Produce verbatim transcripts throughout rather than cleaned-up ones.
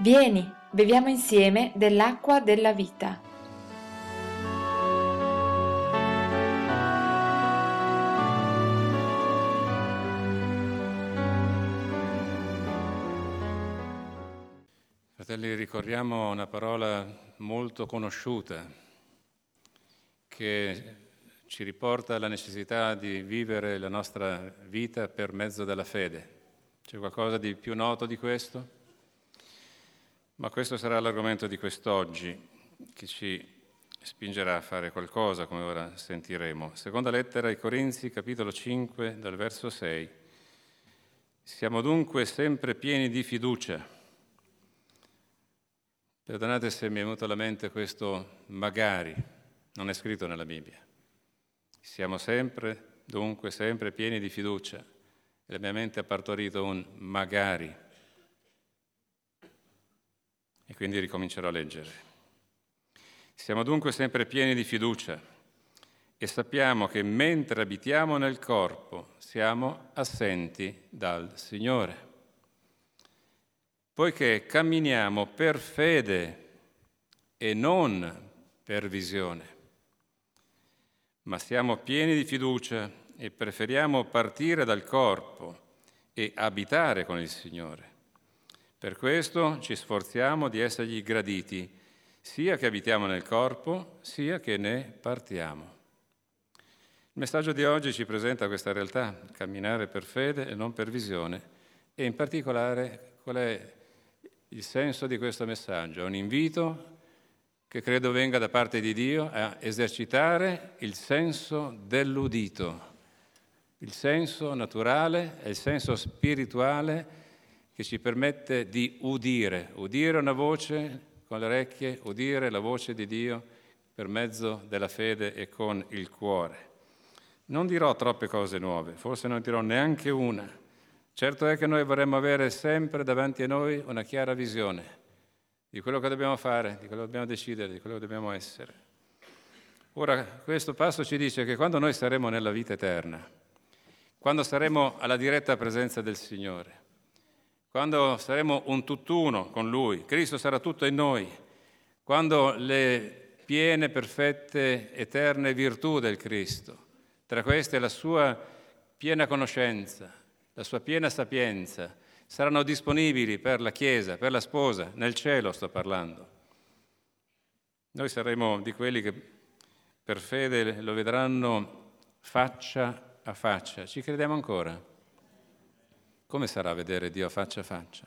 Vieni, beviamo insieme dell'acqua della vita. Fratelli, ricorriamo una parola molto conosciuta che ci riporta alla necessità di vivere la nostra vita per mezzo della fede. C'è qualcosa di più noto di questo? Ma questo sarà l'argomento di quest'oggi, che ci spingerà a fare qualcosa, come ora sentiremo. Seconda lettera ai Corinzi, capitolo cinque, dal verso sei. Siamo dunque sempre pieni di fiducia. Perdonate se mi è venuto alla mente questo magari, non è scritto nella Bibbia. Siamo sempre, dunque, sempre pieni di fiducia. E la mia mente ha partorito un magari. E quindi ricomincerò a leggere. Siamo dunque sempre pieni di fiducia e sappiamo che mentre abitiamo nel corpo siamo assenti dal Signore, poiché camminiamo per fede e non per visione, ma siamo pieni di fiducia e preferiamo partire dal corpo e abitare con il Signore. Per questo ci sforziamo di essergli graditi, sia che abitiamo nel corpo, sia che ne partiamo. Il messaggio di oggi ci presenta questa realtà, camminare per fede e non per visione, e in particolare qual è il senso di questo messaggio? È un invito che credo venga da parte di Dio a esercitare il senso dell'udito, il senso naturale e il senso spirituale che ci permette di udire, udire una voce con le orecchie, udire la voce di Dio per mezzo della fede e con il cuore. Non dirò troppe cose nuove, forse non dirò neanche una. Certo è che noi vorremmo avere sempre davanti a noi una chiara visione di quello che dobbiamo fare, di quello che dobbiamo decidere, di quello che dobbiamo essere. Ora, questo passo ci dice che quando noi saremo nella vita eterna, quando saremo alla diretta presenza del Signore, quando saremo un tutt'uno con Lui, Cristo sarà tutto in noi, quando le piene, perfette, eterne virtù del Cristo, tra queste la sua piena conoscenza, la sua piena sapienza, saranno disponibili per la Chiesa, per la sposa, nel cielo sto parlando. Noi saremo di quelli che per fede lo vedranno faccia a faccia. Ci crediamo ancora? Come sarà vedere Dio faccia a faccia?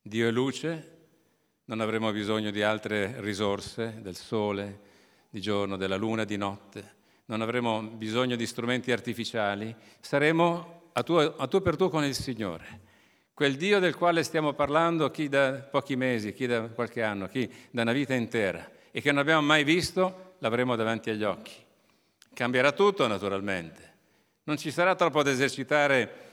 Dio è luce, non avremo bisogno di altre risorse, del sole di giorno, della luna di notte, non avremo bisogno di strumenti artificiali, saremo a tu, a tu per tu con il Signore. Quel Dio del quale stiamo parlando, chi da pochi mesi, chi da qualche anno, chi da una vita intera e che non abbiamo mai visto, l'avremo davanti agli occhi. Cambierà tutto naturalmente, non ci sarà troppo da esercitare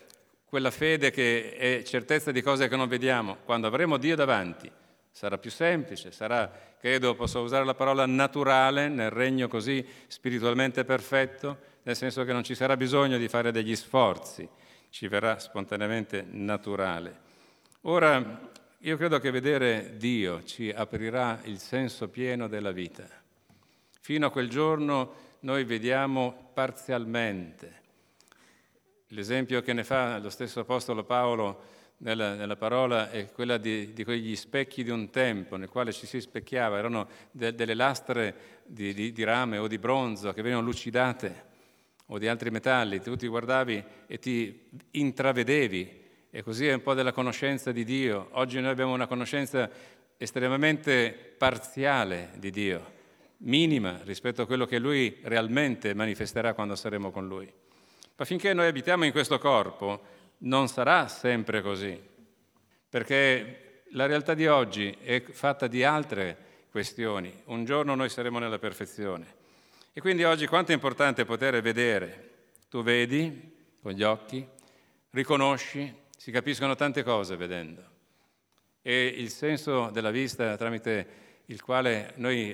quella fede che è certezza di cose che non vediamo. Quando avremo Dio davanti sarà più semplice, sarà, credo, posso usare la parola naturale nel regno così spiritualmente perfetto, nel senso che non ci sarà bisogno di fare degli sforzi, ci verrà spontaneamente naturale. Ora, io credo che vedere Dio ci aprirà il senso pieno della vita. Fino a quel giorno noi vediamo parzialmente. L'esempio che ne fa lo stesso Apostolo Paolo nella, nella parola è quella di, di quegli specchi di un tempo nel quale ci si specchiava, erano de, delle lastre di, di, di rame o di bronzo che venivano lucidate o di altri metalli, tu ti guardavi e ti intravedevi e così è un po' della conoscenza di Dio. Oggi noi abbiamo una conoscenza estremamente parziale di Dio, minima rispetto a quello che Lui realmente manifesterà quando saremo con Lui. Ma finché noi abitiamo in questo corpo non sarà sempre così, perché la realtà di oggi è fatta di altre questioni. Un giorno noi saremo nella perfezione. E quindi oggi quanto è importante poter vedere. Tu vedi con gli occhi, riconosci, si capiscono tante cose vedendo. E il senso della vista tramite il quale noi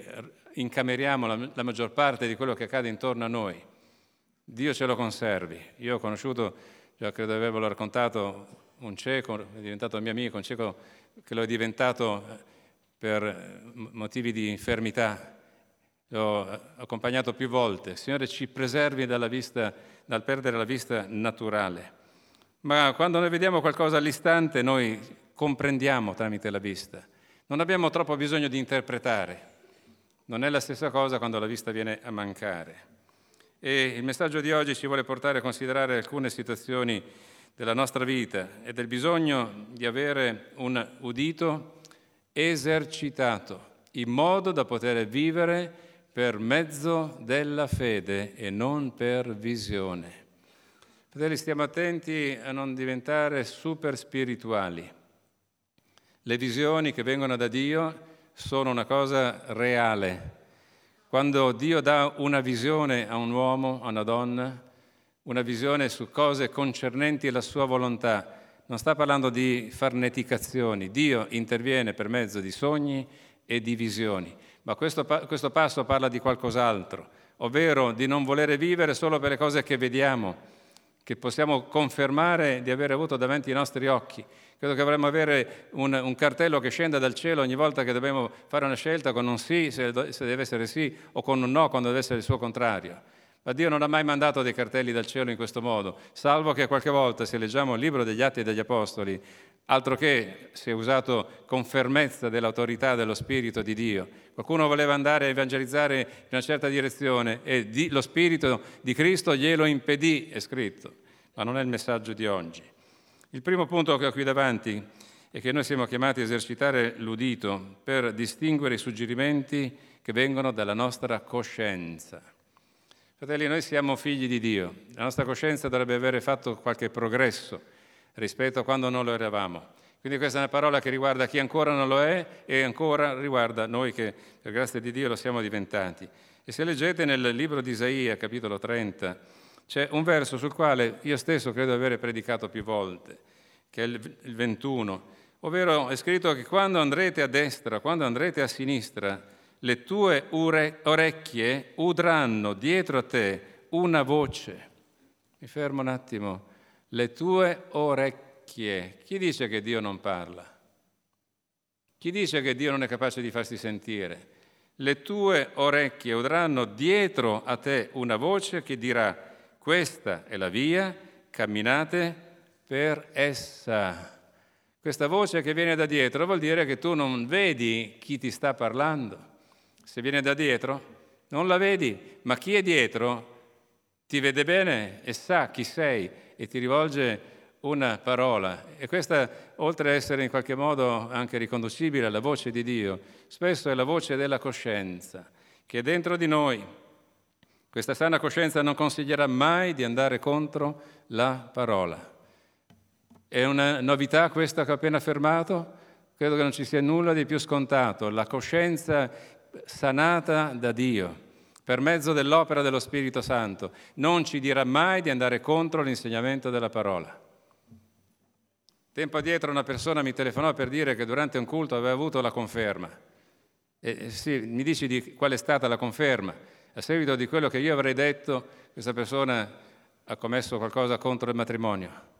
incameriamo la, la maggior parte di quello che accade intorno a noi, Dio ce lo conservi. Io ho conosciuto, già credo di avervelo raccontato, un cieco, è diventato mio amico, un cieco che lo è diventato per motivi di infermità, l'ho accompagnato più volte. Signore, ci preservi dalla vista, dal perdere la vista naturale. Ma quando noi vediamo qualcosa all'istante, noi comprendiamo tramite la vista. Non abbiamo troppo bisogno di interpretare. Non è la stessa cosa quando la vista viene a mancare. E il messaggio di oggi ci vuole portare a considerare alcune situazioni della nostra vita e del bisogno di avere un udito esercitato in modo da poter vivere per mezzo della fede e non per visione. Fratelli, stiamo attenti a non diventare super spirituali. Le visioni che vengono da Dio sono una cosa reale. Quando Dio dà una visione a un uomo, a una donna, una visione su cose concernenti la sua volontà, non sta parlando di farneticazioni. Dio interviene per mezzo di sogni e di visioni. Ma questo, questo passo parla di qualcos'altro, ovvero di non volere vivere solo per le cose che vediamo, che possiamo confermare di aver avuto davanti ai nostri occhi. Credo che dovremmo avere un, un cartello che scenda dal cielo ogni volta che dobbiamo fare una scelta con un sì, se, se deve essere sì, o con un no, quando deve essere il suo contrario. Ma Dio non ha mai mandato dei cartelli dal cielo in questo modo, salvo che qualche volta, se leggiamo il libro degli Atti degli Apostoli, altro che si è usato con fermezza dell'autorità dello Spirito di Dio. Qualcuno voleva andare a evangelizzare in una certa direzione e di, lo Spirito di Cristo glielo impedì, è scritto. Ma non è il messaggio di oggi. Il primo punto che ho qui davanti è che noi siamo chiamati a esercitare l'udito per distinguere i suggerimenti che vengono dalla nostra coscienza. Fratelli, noi siamo figli di Dio. La nostra coscienza dovrebbe avere fatto qualche progresso rispetto a quando non lo eravamo. Quindi questa è una parola che riguarda chi ancora non lo è e ancora riguarda noi che, per grazia di Dio, lo siamo diventati. E se leggete nel libro di Isaia, capitolo trenta, c'è un verso sul quale io stesso credo di aver predicato più volte, che è il ventuno, ovvero è scritto che quando andrete a destra, quando andrete a sinistra, le tue ure, orecchie udranno dietro a te una voce. Mi fermo un attimo. Le tue orecchie. Chi dice che Dio non parla? Chi dice che Dio non è capace di farsi sentire? Le tue orecchie udranno dietro a te una voce che dirà: questa è la via, camminate per essa. Questa voce che viene da dietro vuol dire che tu non vedi chi ti sta parlando. Se viene da dietro, non la vedi, ma chi è dietro ti vede bene e sa chi sei e ti rivolge una parola. E questa, oltre a essere in qualche modo anche riconducibile alla voce di Dio, spesso è la voce della coscienza che è dentro di noi. Questa sana coscienza non consiglierà mai di andare contro la parola. È una novità questa che ho appena affermato? Credo che non ci sia nulla di più scontato. La coscienza sanata da Dio, per mezzo dell'opera dello Spirito Santo, non ci dirà mai di andare contro l'insegnamento della parola. Tempo addietro una persona mi telefonò per dire che durante un culto aveva avuto la conferma. E, sì, mi dici di qual è stata la conferma? A seguito di quello che io avrei detto, questa persona ha commesso qualcosa contro il matrimonio.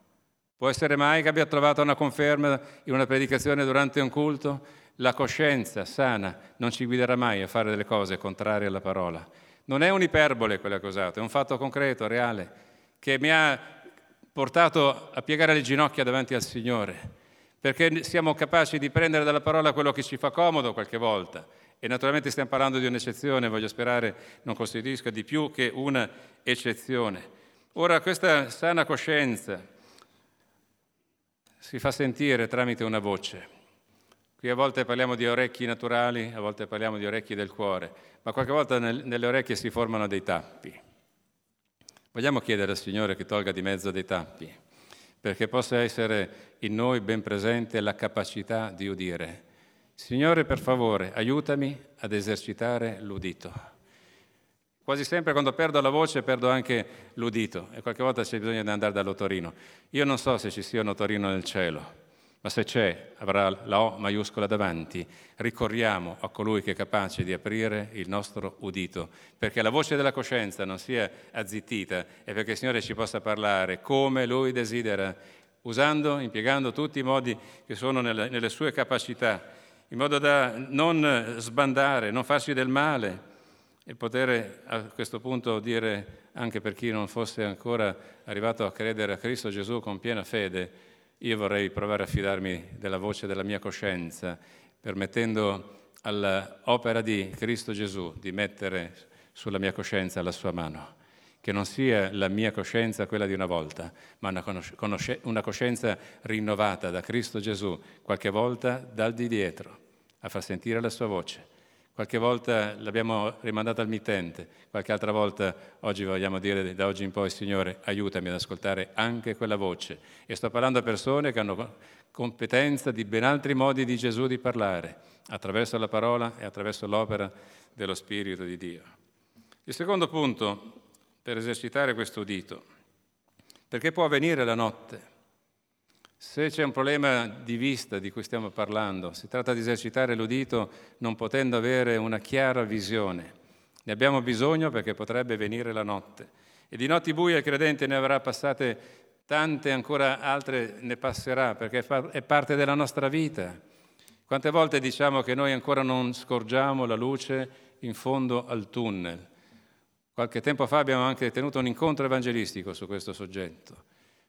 Può essere mai che abbia trovato una conferma in una predicazione durante un culto? La coscienza sana non ci guiderà mai a fare delle cose contrarie alla parola. Non è un'iperbole quella che ho usato, è un fatto concreto, reale, che mi ha portato a piegare le ginocchia davanti al Signore, perché siamo capaci di prendere dalla parola quello che ci fa comodo qualche volta. E naturalmente stiamo parlando di un'eccezione, voglio sperare non costituisca di più che una eccezione. Ora, questa sana coscienza si fa sentire tramite una voce. Qui a volte parliamo di orecchi naturali, a volte parliamo di orecchi del cuore, ma qualche volta nel, nelle orecchie si formano dei tappi. Vogliamo chiedere al Signore che tolga di mezzo dei tappi, perché possa essere in noi ben presente la capacità di udire. Signore, per favore, aiutami ad esercitare l'udito. Quasi sempre quando perdo la voce perdo anche l'udito e qualche volta c'è bisogno di andare dall'otorino. Io non so se ci sia un otorino nel cielo, ma se c'è avrà la O maiuscola davanti. Ricorriamo a colui che è capace di aprire il nostro udito, perché la voce della coscienza non sia azzittita e perché il Signore ci possa parlare come Lui desidera, usando, impiegando tutti i modi che sono nelle, nelle sue capacità, in modo da non sbandare, non farsi del male, e poter a questo punto dire anche per chi non fosse ancora arrivato a credere a Cristo Gesù con piena fede: io vorrei provare a fidarmi della voce della mia coscienza, permettendo all'opera di Cristo Gesù di mettere sulla mia coscienza la sua mano, che non sia la mia coscienza quella di una volta, ma una, conosce- una coscienza rinnovata da Cristo Gesù, qualche volta dal di dietro, a far sentire la sua voce. Qualche volta l'abbiamo rimandata al mittente, qualche altra volta oggi vogliamo dire da oggi in poi: Signore, aiutami ad ascoltare anche quella voce. E sto parlando a persone che hanno competenza di ben altri modi di Gesù di parlare, attraverso la parola e attraverso l'opera dello Spirito di Dio. Il secondo punto per esercitare questo udito, perché può avvenire la notte. Se c'è un problema di vista di cui stiamo parlando, si tratta di esercitare l'udito non potendo avere una chiara visione. Ne abbiamo bisogno perché potrebbe venire la notte. E di notti buie il credente ne avrà passate tante, ancora altre ne passerà, perché è parte della nostra vita. Quante volte diciamo che noi ancora non scorgiamo la luce in fondo al tunnel. Qualche tempo fa abbiamo anche tenuto un incontro evangelistico su questo soggetto.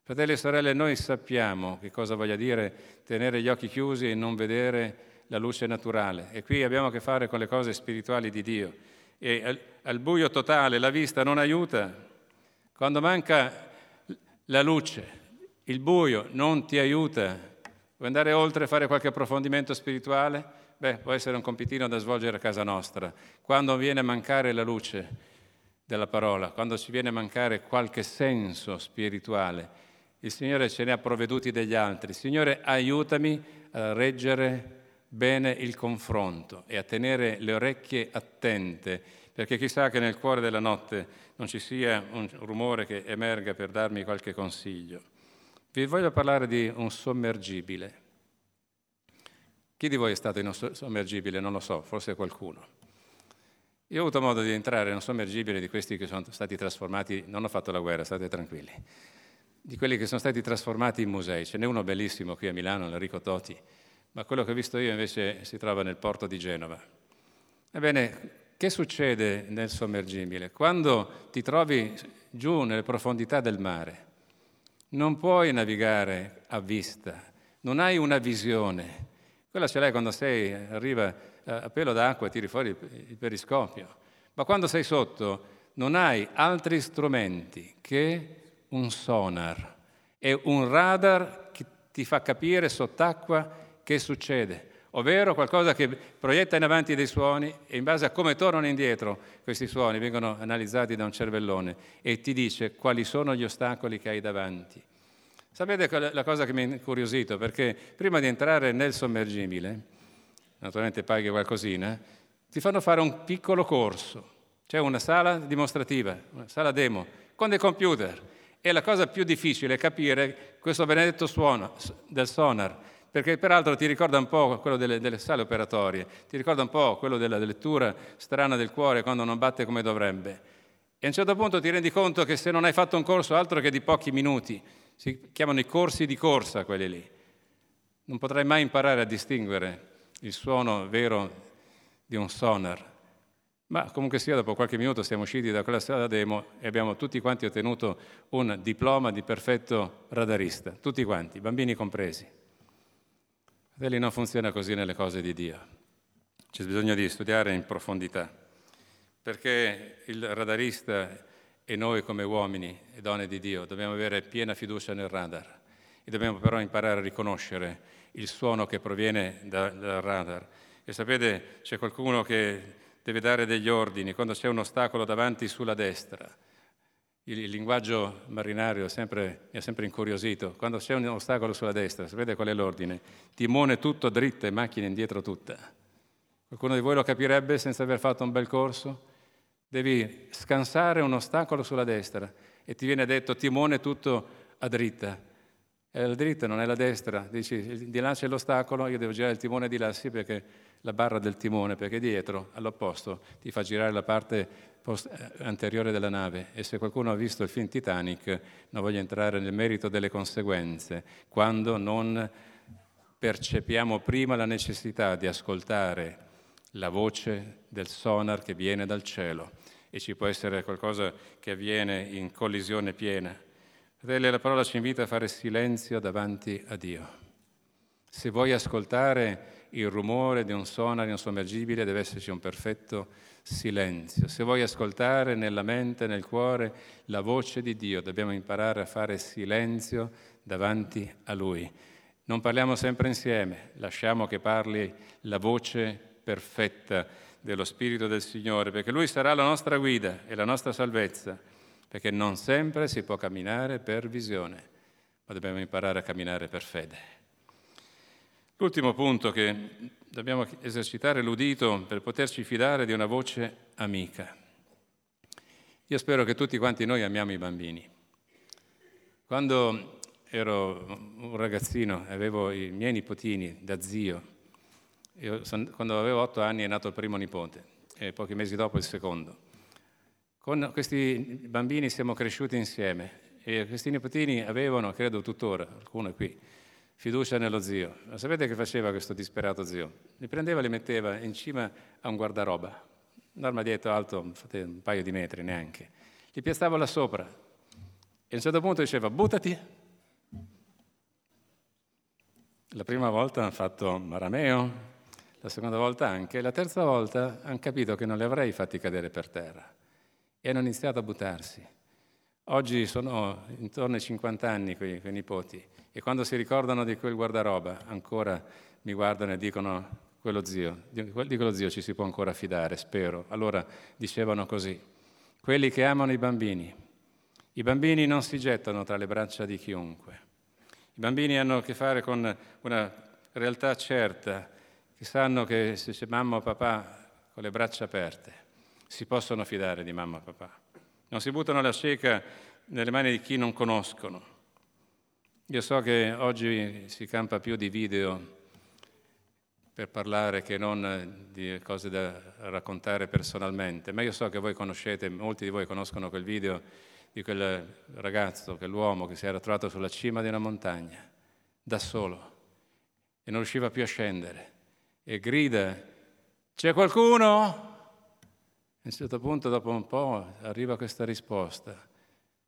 Fratelli e sorelle, noi sappiamo che cosa voglia dire tenere gli occhi chiusi e non vedere la luce naturale. E qui abbiamo a che fare con le cose spirituali di Dio. E al, al buio totale la vista non aiuta. Quando manca la luce, il buio non ti aiuta. Vuoi andare oltre e fare qualche approfondimento spirituale? Beh, può essere un compitino da svolgere a casa nostra. Quando viene a mancare la luce della parola, quando ci viene a mancare qualche senso spirituale, il Signore ce ne ha provveduti degli altri. Signore, aiutami a reggere bene il confronto e a tenere le orecchie attente, perché chissà che nel cuore della notte non ci sia un rumore che emerga per darmi qualche consiglio. Vi voglio parlare di un sommergibile. Chi di voi è stato in un sommergibile? Non lo so, forse qualcuno. Io ho avuto modo di entrare in un sommergibile di questi che sono stati trasformati, non ho fatto la guerra, state tranquilli, di quelli che sono stati trasformati in musei. Ce n'è uno bellissimo qui a Milano, l'Enrico Toti, ma quello che ho visto io invece si trova nel porto di Genova. Ebbene, che succede nel sommergibile? Quando ti trovi giù nelle profondità del mare, non puoi navigare a vista, non hai una visione. Quella ce l'hai quando sei arriva a pelo d'acqua e tiri fuori il periscopio. Ma quando sei sotto non hai altri strumenti che un sonar e un radar che ti fa capire sott'acqua che succede, ovvero qualcosa che proietta in avanti dei suoni e in base a come tornano indietro questi suoni vengono analizzati da un cervellone e ti dice quali sono gli ostacoli che hai davanti. Sapete la cosa che mi ha incuriosito? Perché prima di entrare nel sommergibile, naturalmente paghi qualcosina, ti fanno fare un piccolo corso. C'è una sala dimostrativa, una sala demo, con dei computer. E la cosa più difficile è capire questo benedetto suono del sonar, perché peraltro ti ricorda un po' quello delle, delle sale operatorie, ti ricorda un po' quello della lettura strana del cuore quando non batte come dovrebbe. E a un certo punto ti rendi conto che se non hai fatto un corso altro che di pochi minuti, si chiamano i corsi di corsa quelli lì, non potrai mai imparare a distinguere il suono vero di un sonar. Ma comunque sia, dopo qualche minuto siamo usciti da quella sala demo e abbiamo tutti quanti ottenuto un diploma di perfetto radarista, tutti quanti, bambini compresi. Fratelli, non funziona così nelle cose di Dio. C'è bisogno di studiare in profondità, perché il radarista e noi come uomini e donne di Dio dobbiamo avere piena fiducia nel radar e dobbiamo però imparare a riconoscere il suono che proviene da, dal radar. E sapete, c'è qualcuno che deve dare degli ordini, quando c'è un ostacolo davanti sulla destra. Il, il linguaggio marinario sempre, mi ha sempre incuriosito. Quando c'è un ostacolo sulla destra, sapete qual è l'ordine? Timone tutto dritto e macchina indietro tutta. Qualcuno di voi lo capirebbe senza aver fatto un bel corso? Devi scansare un ostacolo sulla destra e ti viene detto timone tutto a dritta. è la dritta, non è la destra, dici di là c'è l'ostacolo, io devo girare il timone di là, sì, perché la barra del timone, perché dietro, all'opposto, ti fa girare la parte post- anteriore della nave. E se qualcuno ha visto il film Titanic, non voglio entrare nel merito delle conseguenze, quando non percepiamo prima la necessità di ascoltare la voce del sonar che viene dal cielo, e ci può essere qualcosa che avviene in collisione piena. Fratelli, la parola ci invita a fare silenzio davanti a Dio. Se vuoi ascoltare il rumore di un sonar insommergibile, deve esserci un perfetto silenzio. Se vuoi ascoltare nella mente, nel cuore, la voce di Dio, dobbiamo imparare a fare silenzio davanti a Lui. Non parliamo sempre insieme, lasciamo che parli la voce perfetta dello Spirito del Signore, perché Lui sarà la nostra guida e la nostra salvezza, perché non sempre si può camminare per visione, ma dobbiamo imparare a camminare per fede. L'ultimo punto, che dobbiamo esercitare l'udito per poterci fidare di una voce amica. Io spero che tutti quanti noi amiamo i bambini. Quando ero un ragazzino, avevo i miei nipotini da zio. Io, quando avevo otto anni è nato il primo nipote e pochi mesi dopo il secondo. Con questi bambini siamo cresciuti insieme e questi nipotini avevano, credo tuttora, alcuno è qui, fiducia nello zio. Ma sapete che faceva questo disperato zio? Li prendeva e li metteva in cima a un guardaroba, un armadietto alto un paio di metri neanche. Li piazzava là sopra e a un certo punto diceva buttati. La prima volta hanno fatto marameo, la seconda volta anche, la terza volta hanno capito che non li avrei fatti cadere per terra e hanno iniziato a buttarsi. Oggi sono intorno ai cinquanta anni quei, quei nipoti e quando si ricordano di quel guardaroba ancora mi guardano e dicono quello zio, di quello zio ci si può ancora fidare, spero. Allora dicevano così, quelli che amano i bambini, i bambini non si gettano tra le braccia di chiunque. I bambini hanno a che fare con una realtà certa, che sanno che se c'è mamma o papà con le braccia aperte si possono fidare di mamma o papà. Non si buttano alla cieca nelle mani di chi non conoscono. Io so che oggi si campa più di video per parlare che non di cose da raccontare personalmente, ma io so che voi conoscete, molti di voi conoscono quel video di quel ragazzo, quell'uomo che si era trovato sulla cima di una montagna, da solo, e non riusciva più a scendere. E grida, c'è qualcuno? A un certo punto, dopo un po', arriva questa risposta.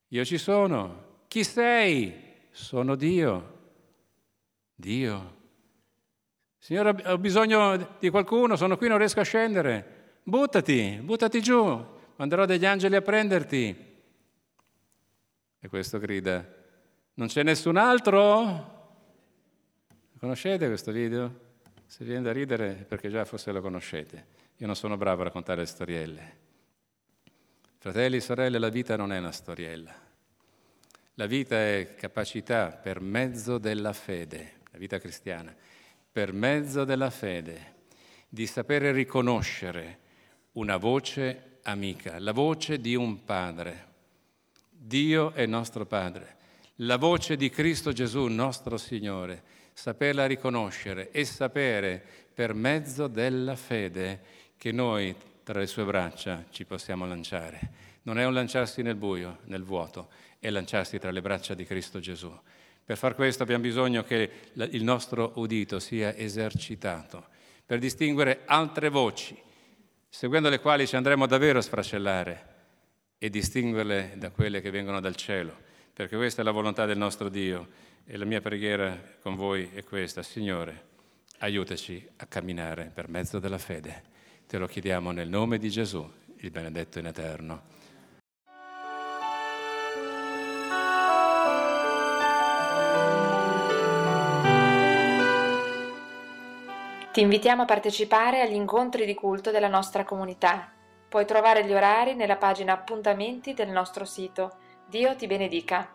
Io ci sono. Chi sei? Sono Dio. Dio. Signore, ho bisogno di qualcuno, sono qui, non riesco a scendere. Buttati, buttati giù. Manderò degli angeli a prenderti. E questo grida, non c'è nessun altro? Conoscete questo video? Se viene da ridere perché già forse lo conoscete. Io non sono bravo a raccontare storielle. Fratelli e sorelle, la vita non è una storiella. La vita è capacità per mezzo della fede, la vita cristiana, per mezzo della fede, di sapere riconoscere una voce amica, la voce di un padre. Dio è nostro Padre. La voce di Cristo Gesù, nostro Signore. Saperla riconoscere e sapere per mezzo della fede che noi tra le sue braccia ci possiamo lanciare. Non è un lanciarsi nel buio, nel vuoto, è lanciarsi tra le braccia di Cristo Gesù. Per far questo abbiamo bisogno che il nostro udito sia esercitato per distinguere altre voci, seguendo le quali ci andremo davvero a sfracellare e distinguerle da quelle che vengono dal cielo, perché questa è la volontà del nostro Dio. E la mia preghiera con voi è questa, Signore, aiutaci a camminare per mezzo della fede. Te lo chiediamo nel nome di Gesù, il benedetto in eterno. Ti invitiamo a partecipare agli incontri di culto della nostra comunità. Puoi trovare gli orari nella pagina Appuntamenti del nostro sito. Dio ti benedica.